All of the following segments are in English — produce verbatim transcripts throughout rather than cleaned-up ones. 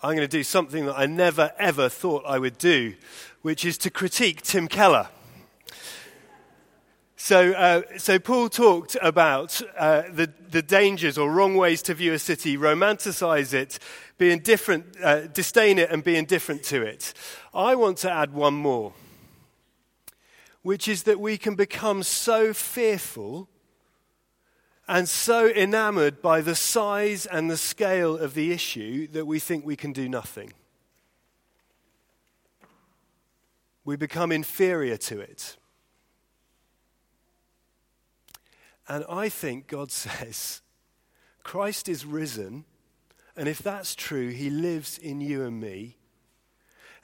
I'm going to do something that I never, ever thought I would do, which is to critique Tim Keller. So uh, so Paul talked about uh, the, the dangers or wrong ways to view a city, romanticize it, be indifferent, uh, disdain it and be indifferent to it. I want to add one more, which is that we can become so fearful and so enamored by the size and the scale of the issue that we think we can do nothing. We become inferior to it. And I think God says, Christ is risen, and if that's true, he lives in you and me,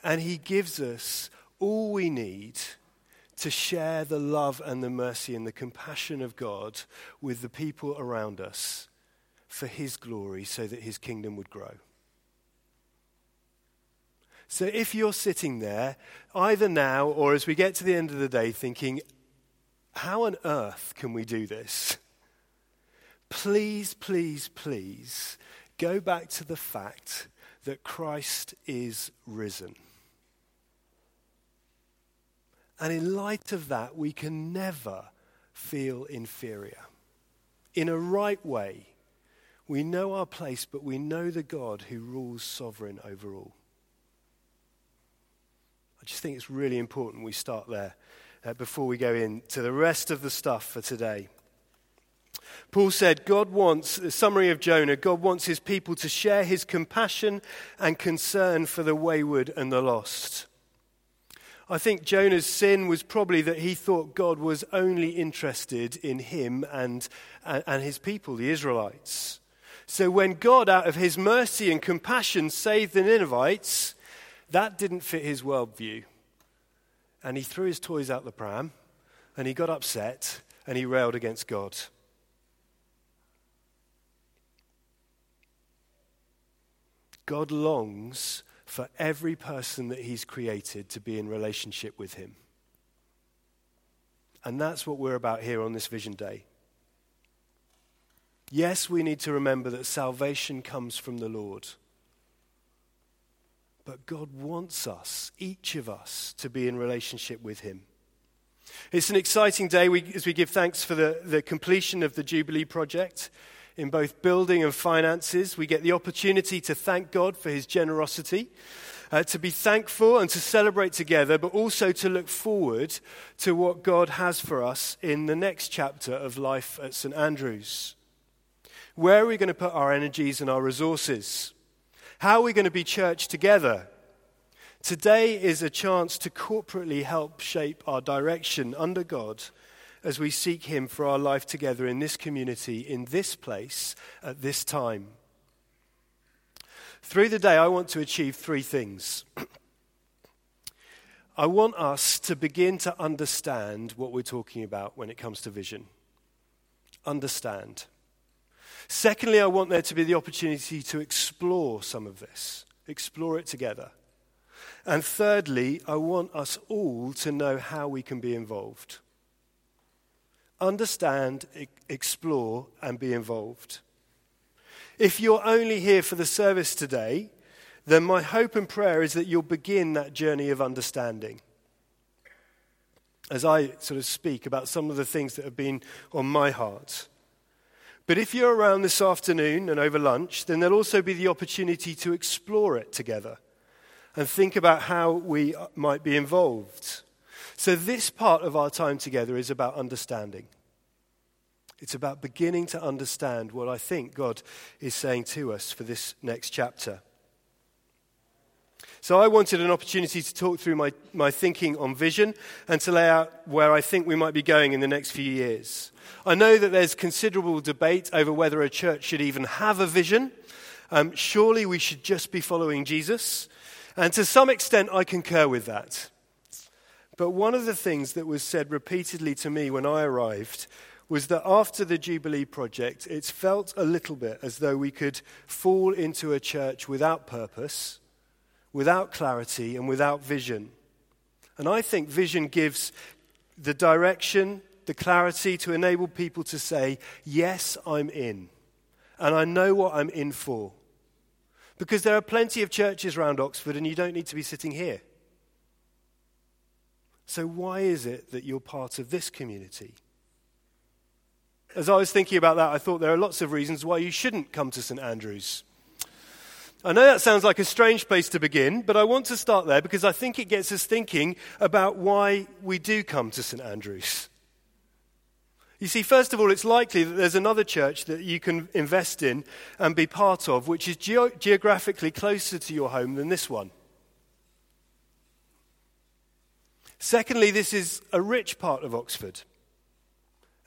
and he gives us all we need to share the love and the mercy and the compassion of God with the people around us for his glory so that his kingdom would grow. So if you're sitting there, either now or as we get to the end of the day, thinking, how on earth can we do this? Please, please, please go back to the fact that Christ is risen. And in light of that, we can never feel inferior. In a right way, we know our place, but we know the God who rules sovereign over all. I just think it's really important we start there. Uh, before we go into the rest of the stuff for today. Paul said, God wants, the summary of Jonah, God wants his people to share his compassion and concern for the wayward and the lost. I think Jonah's sin was probably that he thought God was only interested in him and, and, and his people, the Israelites. So when God, out of his mercy and compassion, saved the Ninevites, that didn't fit his worldview. And he threw his toys out the pram, and he got upset, and he railed against God. God longs for every person that he's created to be in relationship with him. And that's what we're about here on this Vision Day. Yes, we need to remember that salvation comes from the Lord. But God wants us, each of us, to be in relationship with him. It's an exciting day we, as we give thanks for the, the completion of the Jubilee Project. In both building and finances, we get the opportunity to thank God for his generosity, uh, to be thankful and to celebrate together, but also to look forward to what God has for us in the next chapter of life at Saint Andrews. Where are we going to put our energies and our resources? How are we going to be church together? Today is a chance to corporately help shape our direction under God as we seek him for our life together in this community, in this place, at this time. Through the day, I want to achieve three things. I want us to begin to understand what we're talking about when it comes to vision. Understand. Secondly, I want there to be the opportunity to explore some of this, explore it together. And thirdly, I want us all to know how we can be involved. Understand, e- explore, and be involved. If you're only here for the service today, then my hope and prayer is that you'll begin that journey of understanding. As I sort of speak about some of the things that have been on my heart. But if you're around this afternoon and over lunch, then there'll also be the opportunity to explore it together and think about how we might be involved. So this part of our time together is about understanding. It's about beginning to understand what I think God is saying to us for this next chapter. So I wanted an opportunity to talk through my, my thinking on vision and to lay out where I think we might be going in the next few years. I know that there's considerable debate over whether a church should even have a vision. Um, surely we should just be following Jesus. And to some extent, I concur with that. But one of the things that was said repeatedly to me when I arrived was that after the Jubilee Project, it's felt a little bit as though we could fall into a church without purpose, without clarity and without vision. And I think vision gives the direction, the clarity to enable people to say, yes, I'm in, and I know what I'm in for. Because there are plenty of churches around Oxford and you don't need to be sitting here. So why is it that you're part of this community? As I was thinking about that, I thought there are lots of reasons why you shouldn't come to Saint Andrews. I know that sounds like a strange place to begin, but I want to start there because I think it gets us thinking about why we do come to Saint Andrews. You see, first of all, it's likely that there's another church that you can invest in and be part of, which is ge- geographically closer to your home than this one. Secondly, this is a rich part of Oxford,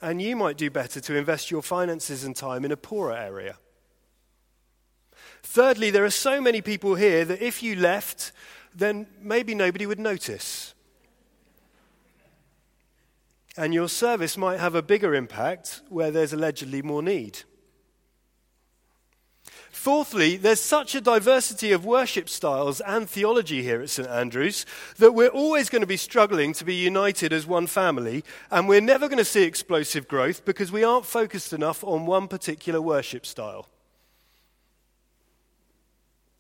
and you might do better to invest your finances and time in a poorer area. Thirdly, there are so many people here that if you left, then maybe nobody would notice. And your service might have a bigger impact where there's allegedly more need. Fourthly, there's such a diversity of worship styles and theology here at Saint Andrews that we're always going to be struggling to be united as one family, and we're never going to see explosive growth because we aren't focused enough on one particular worship style.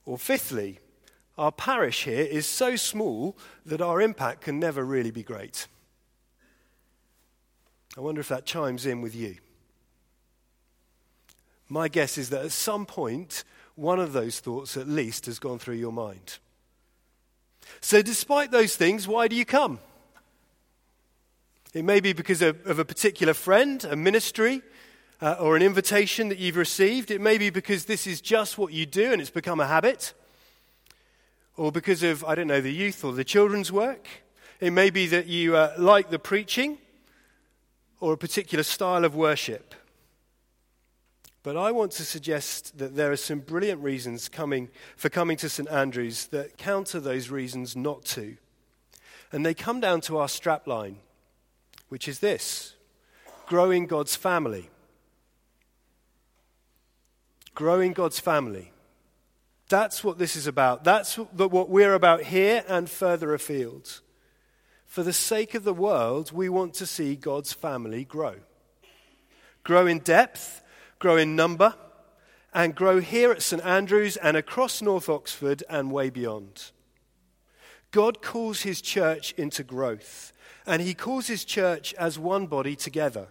Or fifthly, our parish here is so small that our impact can never really be great. I wonder if that chimes in with you. My guess is that at some point, one of those thoughts at least has gone through your mind. So despite those things, why do you come? It may be because of, of a particular friend, a ministry, uh, or an invitation that you've received. It may be because this is just what you do and it's become a habit. Or because of, I don't know, the youth or the children's work. It may be that you uh, like the preaching, or a particular style of worship. But I want to suggest that there are some brilliant reasons coming for coming to Saint Andrews that counter those reasons not to. And they come down to our strapline, which is this: growing God's family. Growing God's family. That's what this is about. That's what we're about here and further afield. For the sake of the world, we want to see God's family grow. Grow in depth, grow in number, and grow here at Saint Andrews and across North Oxford and way beyond. God calls his church into growth, and he calls his church as one body together.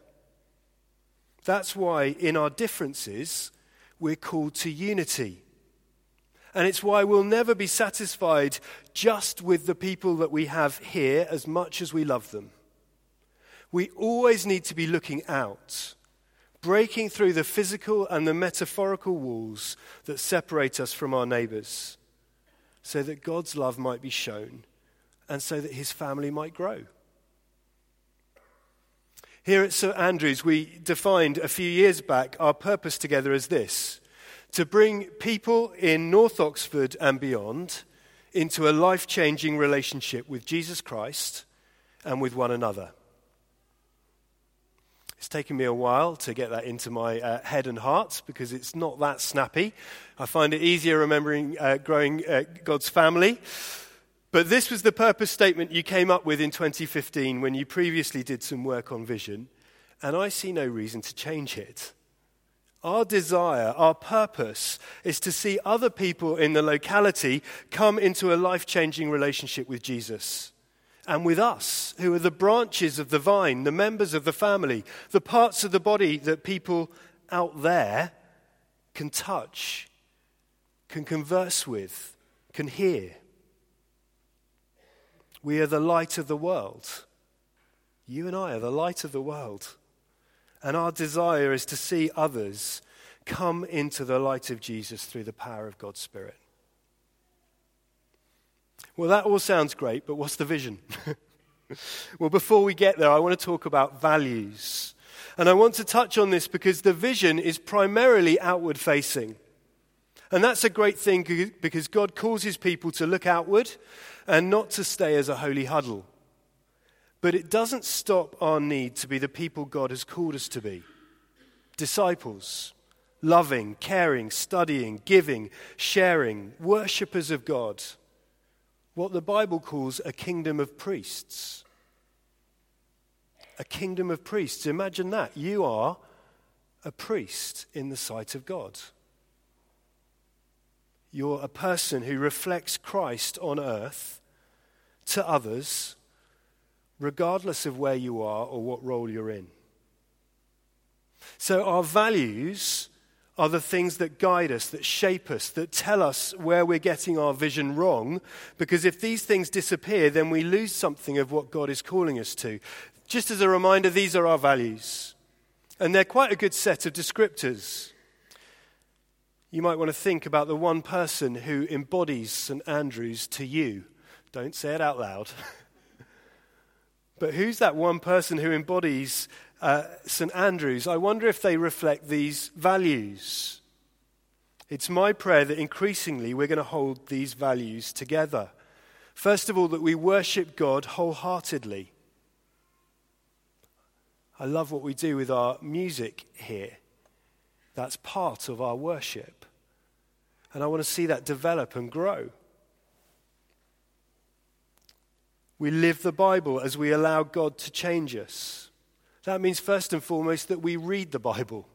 That's why in our differences, we're called to unity. And it's why we'll never be satisfied just with the people that we have here as much as we love them. We always need to be looking out, breaking through the physical and the metaphorical walls that separate us from our neighbours, so that God's love might be shown and so that his family might grow. Here at Saint Andrews, we defined a few years back our purpose together as this: to bring people in North Oxford and beyond into a life-changing relationship with Jesus Christ and with one another. It's taken me a while to get that into my uh, head and heart because it's not that snappy. I find it easier remembering uh, growing uh, God's family. But this was the purpose statement you came up with in twenty fifteen when you previously did some work on vision, and I see no reason to change it. Our desire, our purpose, is to see other people in the locality come into a life-changing relationship with Jesus and with us, who are the branches of the vine, the members of the family, the parts of the body that people out there can touch, can converse with, can hear. We are the light of the world. You and I are the light of the world. And our desire is to see others come into the light of Jesus through the power of God's Spirit. Well, that all sounds great, but what's the vision? Well, before we get there, I want to talk about values. And I want to touch on this because the vision is primarily outward facing. And that's a great thing because God calls his people to look outward and not to stay as a holy huddle. But it doesn't stop our need to be the people God has called us to be. Disciples, loving, caring, studying, giving, sharing, worshippers of God. What the Bible calls a kingdom of priests. A kingdom of priests. Imagine that. You are a priest in the sight of God. you're a person who reflects Christ on earth to others, regardless of where you are or what role you're in. So our values are the things that guide us, that shape us, that tell us where we're getting our vision wrong, because if these things disappear, then we lose something of what God is calling us to. Just as a reminder, these are our values, and they're quite a good set of descriptors. You might want to think about the one person who embodies Saint Andrews to you. Don't say it out loud. But who's that one person who embodies uh, Saint Andrews? I wonder if they reflect these values. It's my prayer that increasingly we're going to hold these values together. First of all, that we worship God wholeheartedly. I love what we do with our music here. That's part of our worship. And I want to see that develop and grow. We live the Bible as we allow God to change us. That means first and foremost that we read the Bible,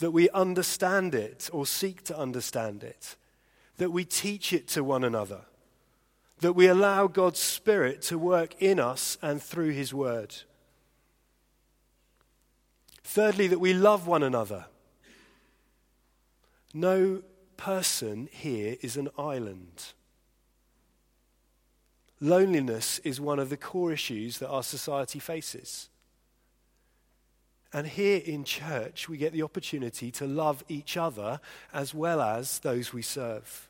that we understand it or seek to understand it, that we teach it to one another, that we allow God's Spirit to work in us and through His Word. Thirdly, that we love one another. No person here is an island. Loneliness is one of the core issues that our society faces. And here in church, we get the opportunity to love each other as well as those we serve.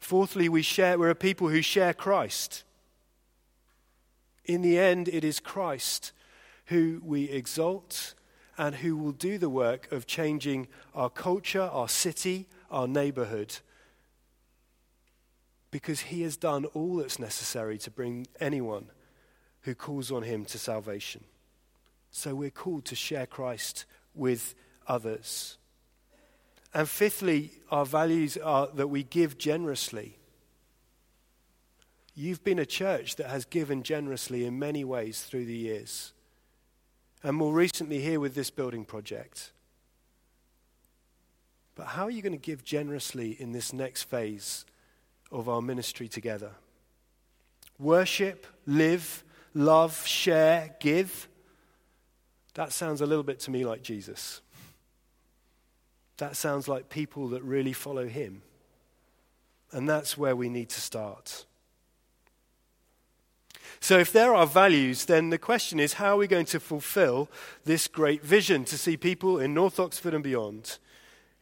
Fourthly, we share, we're a people who share Christ. In the end, it is Christ who we exalt and who will do the work of changing our culture, our city, our neighborhood, because He has done all that's necessary to bring anyone who calls on Him to salvation. So we're called to share Christ with others. And fifthly, our values are that we give generously. You've been a church that has given generously in many ways through the years, and more recently here with this building project. But how are you going to give generously in this next phase of our ministry together? Worship, live, love, share, give. That sounds a little bit to me like Jesus. That sounds like people that really follow Him. And that's where we need to start. So if there are values, then the question is, how are we going to fulfill this great vision to see people in North Oxford and beyond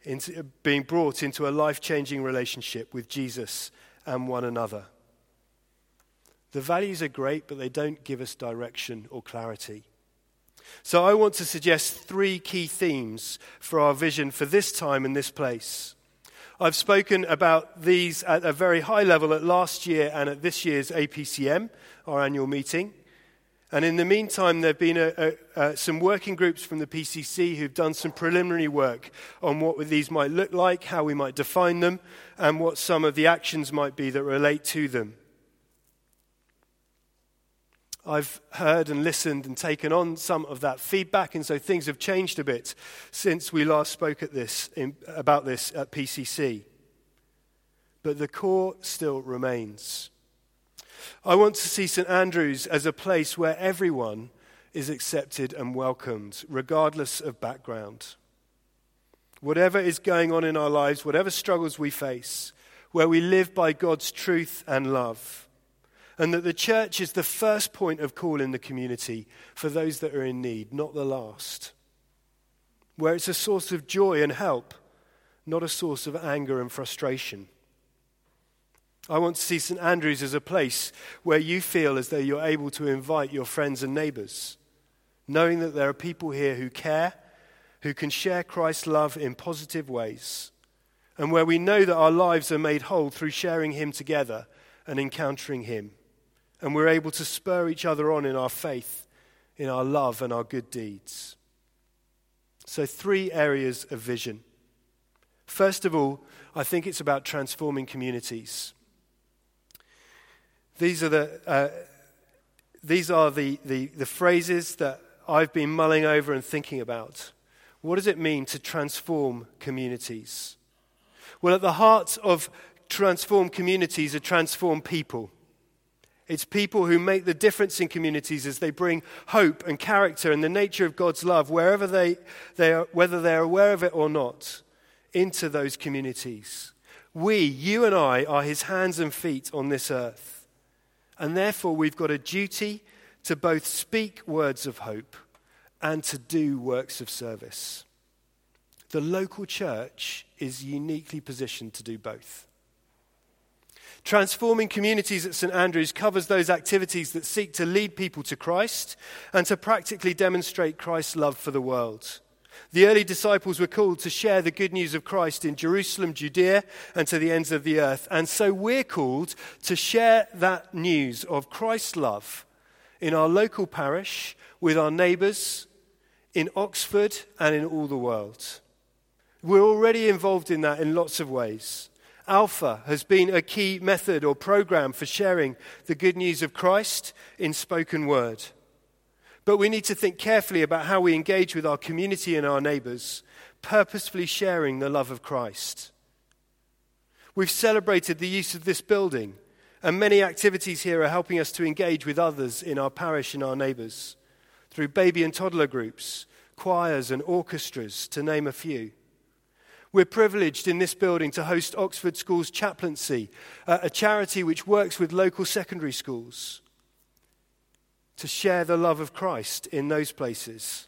into being brought into a life-changing relationship with Jesus and one another? The values are great, but they don't give us direction or clarity. So I want to suggest three key themes for our vision for this time and this place. I've spoken about these at a very high level at last year and at this year's A P C M, our annual meeting. And in the meantime, there have been a, a, uh, some working groups from the P C C who've done some preliminary work on what these might look like, how we might define them, and what some of the actions might be that relate to them. I've heard and listened and taken on some of that feedback, and so things have changed a bit since we last spoke at this in, about this at P C C. But the core still remains. I want to see Saint Andrews as a place where everyone is accepted and welcomed, regardless of background. Whatever is going on in our lives, whatever struggles we face, where we live by God's truth and love. And that the church is the first point of call in the community for those that are in need, not the last. Where it's a source of joy and help, not a source of anger and frustration. I want to see Saint Andrews as a place where you feel as though you're able to invite your friends and neighbours, knowing that there are people here who care, who can share Christ's love in positive ways, and where we know that our lives are made whole through sharing Him together and encountering Him. And we're able to spur each other on in our faith, in our love and our good deeds. So three areas of vision. First of all, I think it's about transforming communities. These are the uh, these are the, the, the phrases that I've been mulling over and thinking about. What does it mean to transform communities? Well, at the heart of transform communities are transformed people. It's people who make the difference in communities as they bring hope and character and the nature of God's love, wherever they, they are, whether they're aware of it or not, into those communities. We, you and I, are his hands and feet on this earth. And therefore, we've got a duty to both speak words of hope and to do works of service. The local church is uniquely positioned to do both. Transforming communities at Saint Andrews covers those activities that seek to lead people to Christ and to practically demonstrate Christ's love for the world. The early disciples were called to share the good news of Christ in Jerusalem, Judea, and to the ends of the earth. And so we're called to share that news of Christ's love in our local parish, with our neighbours, in Oxford, and in all the world. We're already involved in that in lots of ways. Alpha has been a key method or program for sharing the good news of Christ in spoken word. But we need to think carefully about how we engage with our community and our neighbours, purposefully sharing the love of Christ. We've celebrated the use of this building, and many activities here are helping us to engage with others in our parish and our neighbours, through baby and toddler groups, choirs and orchestras, to name a few. We're privileged in this building to host Oxford School's Chaplaincy, a charity which works with local secondary schools to share the love of Christ in those places.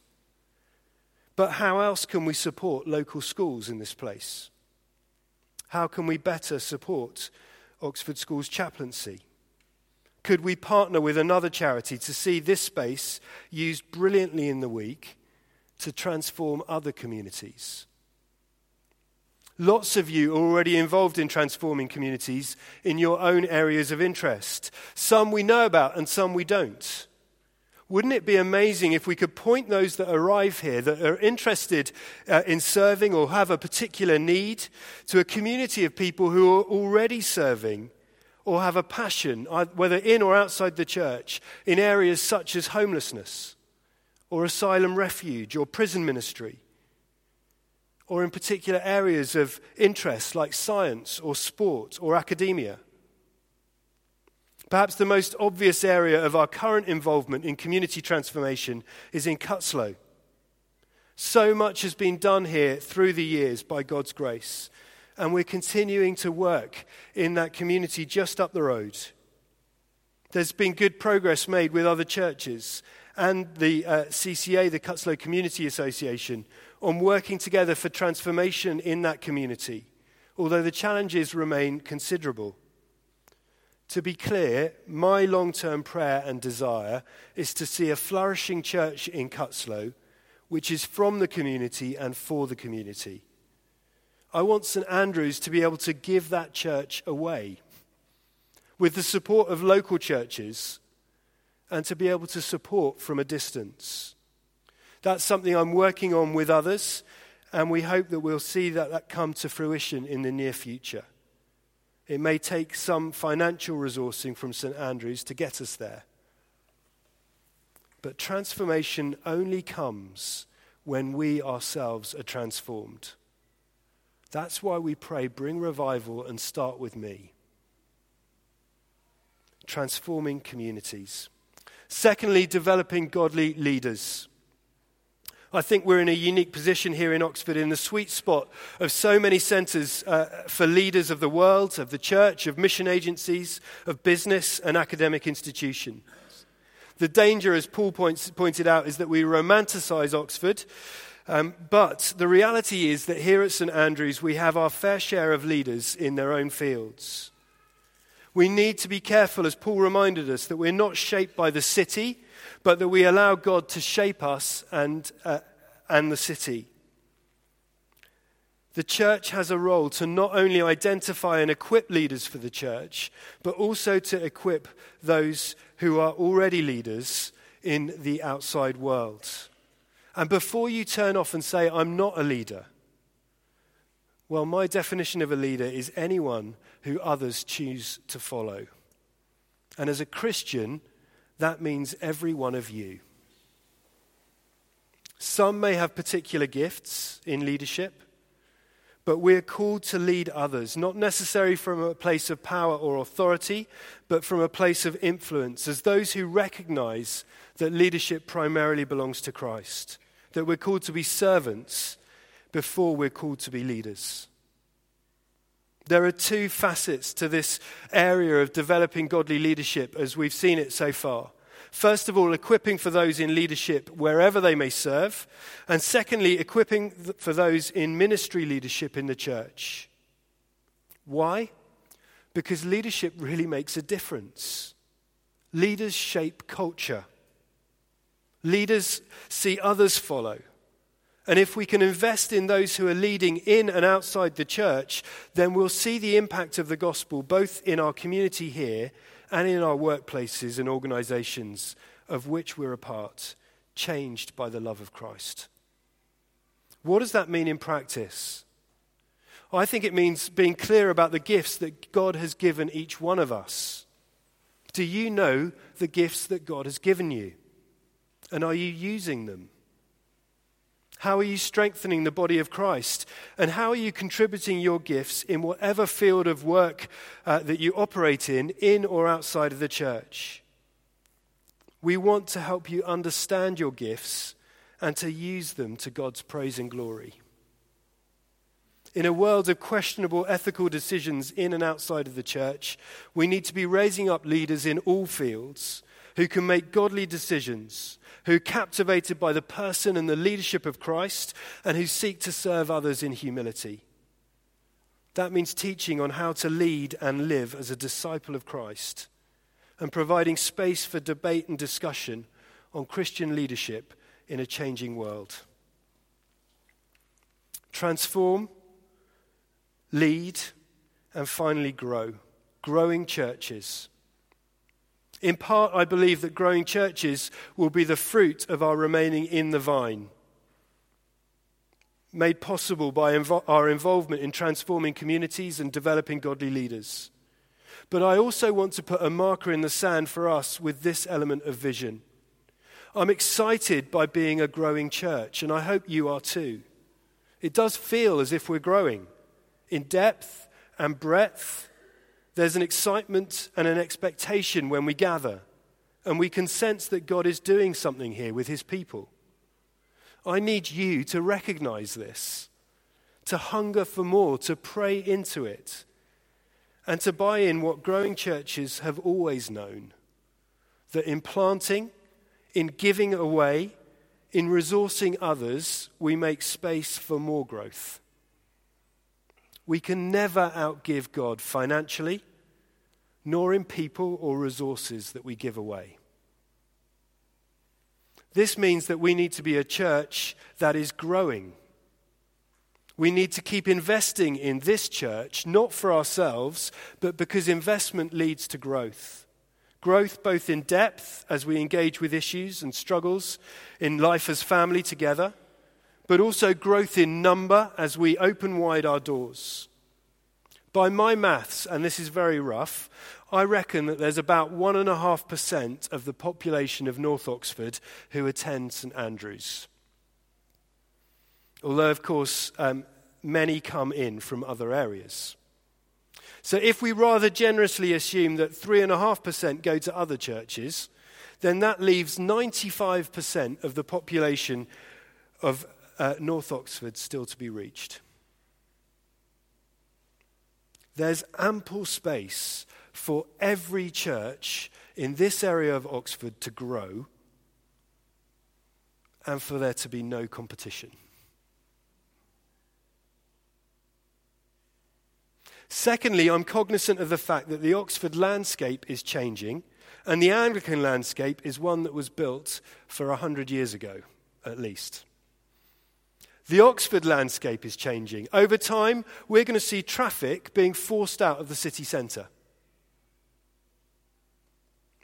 But how else can we support local schools in this place? How can we better support Oxford School's Chaplaincy? Could we partner with another charity to see this space used brilliantly in the week to transform other communities? Lots of you are already involved in transforming communities in your own areas of interest. Some we know about and some we don't. Wouldn't it be amazing if we could point those that arrive here, that are interested uh, in serving or have a particular need, to a community of people who are already serving or have a passion, whether in or outside the church, in areas such as homelessness or asylum refuge or prison ministry, or in particular areas of interest like science or sport or academia. Perhaps the most obvious area of our current involvement in community transformation is in Cutslow. So much has been done here through the years by God's grace, and we're continuing to work in that community just up the road. There's been good progress made with other churches and the uh, C C A, the Cutslow Community Association, on working together for transformation in that community, although the challenges remain considerable. To be clear, my long-term prayer and desire is to see a flourishing church in Cutslow, which is from the community and for the community. I want Saint Andrews to be able to give that church away with the support of local churches and to be able to support from a distance. That's something I'm working on with others, and we hope that we'll see that, that come to fruition in the near future. It may take some financial resourcing from Saint Andrews to get us there. But transformation only comes when we ourselves are transformed. That's why we pray, bring revival and start with me. Transforming communities. Secondly, developing godly leaders. I think we're in a unique position here in Oxford, in the sweet spot of so many centres uh, for leaders of the world, of the church, of mission agencies, of business and academic institutions. The danger, as Paul points, pointed out, is that we romanticise Oxford, um, but the reality is that here at Saint Andrews we have our fair share of leaders in their own fields. We need to be careful, as Paul reminded us, that we're not shaped by the city, but that we allow God to shape us and uh, and the city. The church has a role to not only identify and equip leaders for the church, but also to equip those who are already leaders in the outside world. And before you turn off and say, I'm not a leader, well, my definition of a leader is anyone who others choose to follow. And as a Christian, that means every one of you. Some may have particular gifts in leadership, but we're called to lead others, not necessarily from a place of power or authority, but from a place of influence, as those who recognize that leadership primarily belongs to Christ, that we're called to be servants before we're called to be leaders. There are two facets to this area of developing godly leadership as we've seen it so far. First of all, equipping for those in leadership wherever they may serve. And secondly, equipping for those in ministry leadership in the church. Why? Because leadership really makes a difference. Leaders shape culture. Leaders see others follow. And if we can invest in those who are leading in and outside the church, then we'll see the impact of the gospel both in our community here and in our workplaces and organizations of which we're a part, changed by the love of Christ. What does that mean in practice? I think it means being clear about the gifts that God has given each one of us. Do you know the gifts that God has given you? And are you using them? How are you strengthening the body of Christ? And how are you contributing your gifts in whatever field of work uh, that you operate in, in or outside of the church? We want to help you understand your gifts and to use them to God's praise and glory. In a world of questionable ethical decisions in and outside of the church, we need to be raising up leaders in all fields who can make godly decisions, who are captivated by the person and the leadership of Christ, and who seek to serve others in humility. That means teaching on how to lead and live as a disciple of Christ, and providing space for debate and discussion on Christian leadership in a changing world. Transform, lead, and finally grow. Growing churches. In part, I believe that growing churches will be the fruit of our remaining in the vine, made possible by invo- our involvement in transforming communities and developing godly leaders. But I also want to put a marker in the sand for us with this element of vision. I'm excited by being a growing church, and I hope you are too. It does feel as if we're growing in depth and breadth. There's an excitement and an expectation when we gather, and we can sense that God is doing something here with his people. I need you to recognize this, to hunger for more, to pray into it, and to buy in what growing churches have always known, that in planting, in giving away, in resourcing others, we make space for more growth. We can never outgive God financially, nor in people or resources that we give away. This means that we need to be a church that is growing. We need to keep investing in this church, not for ourselves, but because investment leads to growth. Growth both in depth as we engage with issues and struggles in life as family together, but also growth in number as we open wide our doors. By my maths, and this is very rough, I reckon that there's about one point five percent of the population of North Oxford who attend Saint Andrews. Although, of course, um, many come in from other areas. So if we rather generously assume that three point five percent go to other churches, then that leaves ninety-five percent of the population of Uh, North Oxford still to be reached. There's ample space for every church in this area of Oxford to grow and for there to be no competition. Secondly, I'm cognizant of the fact that the Oxford landscape is changing, and the Anglican landscape is one that was built for one hundred years ago, at least. The Oxford landscape is changing. Over time, we're going to see traffic being forced out of the city centre.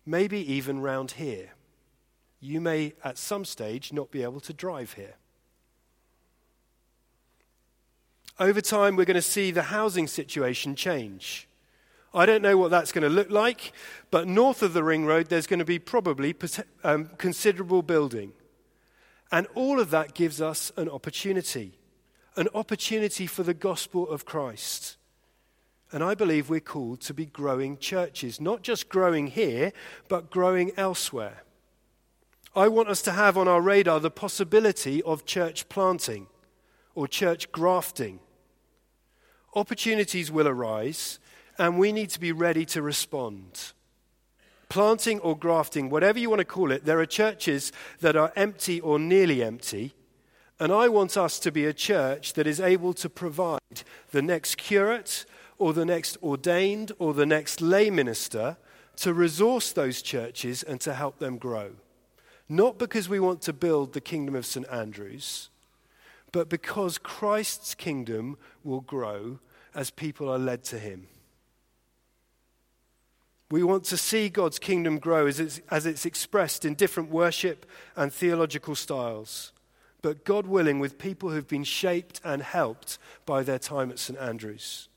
Maybe even round here. You may, at some stage, not be able to drive here. Over time, we're going to see the housing situation change. I don't know what that's going to look like, but north of the Ring Road, there's going to be probably um, considerable building. And all of that gives us an opportunity, an opportunity for the gospel of Christ. And I believe we're called to be growing churches, not just growing here, but growing elsewhere. I want us to have on our radar the possibility of church planting or church grafting. Opportunities will arise, and we need to be ready to respond. Planting or grafting, whatever you want to call it, there are churches that are empty or nearly empty, and I want us to be a church that is able to provide the next curate, or the next ordained, or the next lay minister to resource those churches and to help them grow. Not because we want to build the kingdom of Saint Andrews, but because Christ's kingdom will grow as people are led to him. We want to see God's kingdom grow as it's, as it's expressed in different worship and theological styles, but God willing, with people who've been shaped and helped by their time at Saint Andrews.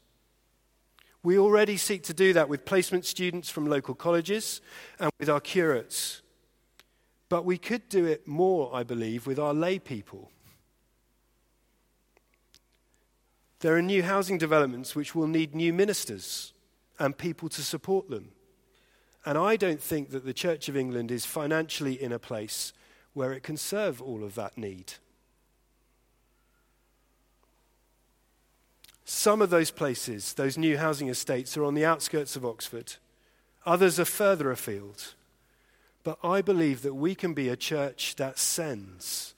We already seek to do that with placement students from local colleges and with our curates. But we could do it more, I believe, with our lay people. There are new housing developments which will need new ministers and people to support them. And I don't think that the Church of England is financially in a place where it can serve all of that need. Some of those places, those new housing estates, are on the outskirts of Oxford. Others are further afield. But I believe that we can be a church that sends,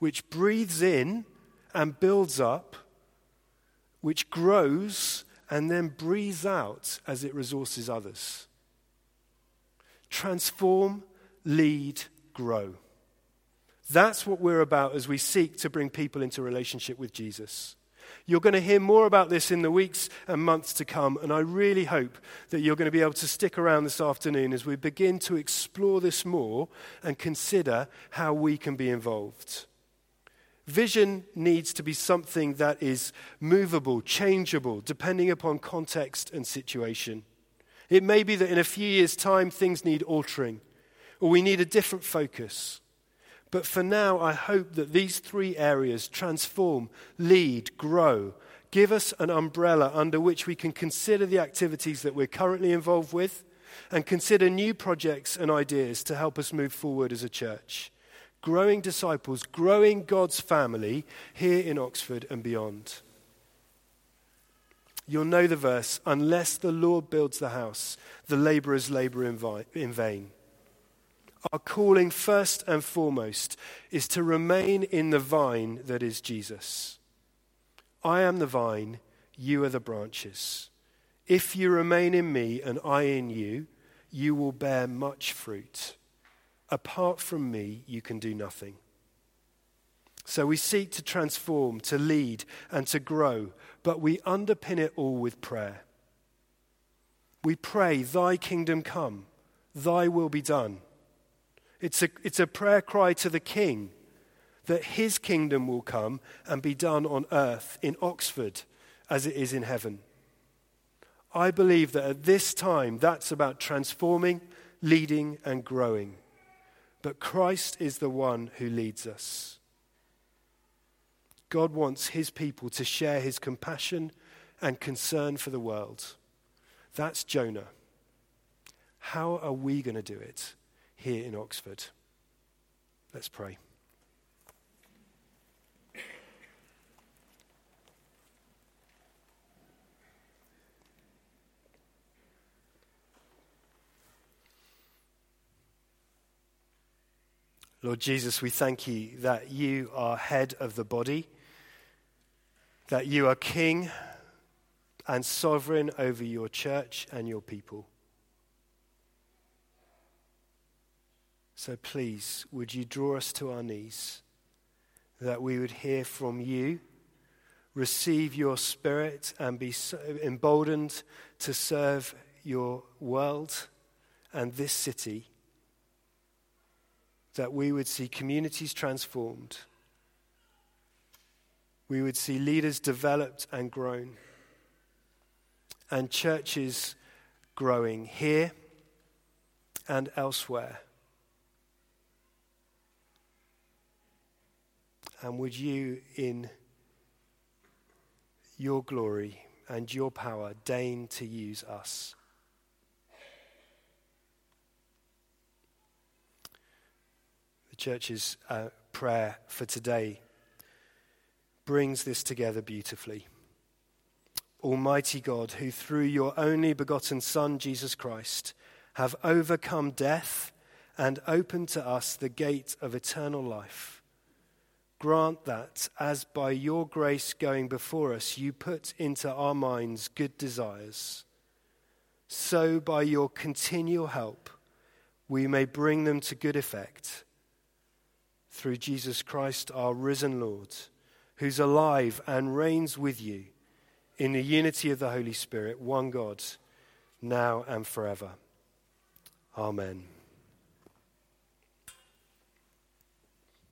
which breathes in and builds up, which grows and then breathes out as it resources others. Transform, lead, grow. That's what we're about as we seek to bring people into relationship with Jesus. You're going to hear more about this in the weeks and months to come, and I really hope that you're going to be able to stick around this afternoon as we begin to explore this more and consider how we can be involved. Vision needs to be something that is movable, changeable, depending upon context and situation. It may be that in a few years' time, things need altering, or we need a different focus. But for now, I hope that these three areas, transform, lead, grow, give us an umbrella under which we can consider the activities that we're currently involved with and consider new projects and ideas to help us move forward as a church. Growing disciples, growing God's family here in Oxford and beyond. You'll know the verse, unless the Lord builds the house, the laborers labor in vain. Our calling first and foremost is to remain in the vine that is Jesus. I am the vine, you are the branches. If you remain in me and I in you, you will bear much fruit. Apart from me, you can do nothing. So we seek to transform, to lead, and to grow, but we underpin it all with prayer. We pray, thy kingdom come, thy will be done. It's a, it's a prayer cry to the King that his kingdom will come and be done on earth, in Oxford, as it is in heaven. I believe that at this time, that's about transforming, leading, and growing. But Christ is the one who leads us. God wants his people to share his compassion and concern for the world. That's Jonah. How are we going to do it? Here in Oxford. Let's pray. Lord Jesus, we thank you that you are head of the body, that you are king and sovereign over your church and your people. So please, would you draw us to our knees, that we would hear from you, receive your spirit and be so emboldened to serve your world and this city, that we would see communities transformed, we would see leaders developed and grown, and churches growing here and elsewhere. And would you, in your glory and your power, deign to use us? The church's uh, prayer for today brings this together beautifully. Almighty God, who through your only begotten Son, Jesus Christ, have overcome death and opened to us the gate of eternal life, grant that, as by your grace going before us, you put into our minds good desires, so by your continual help we may bring them to good effect. Through Jesus Christ, our risen Lord, who's alive and reigns with you in the unity of the Holy Spirit, one God, now and forever. Amen.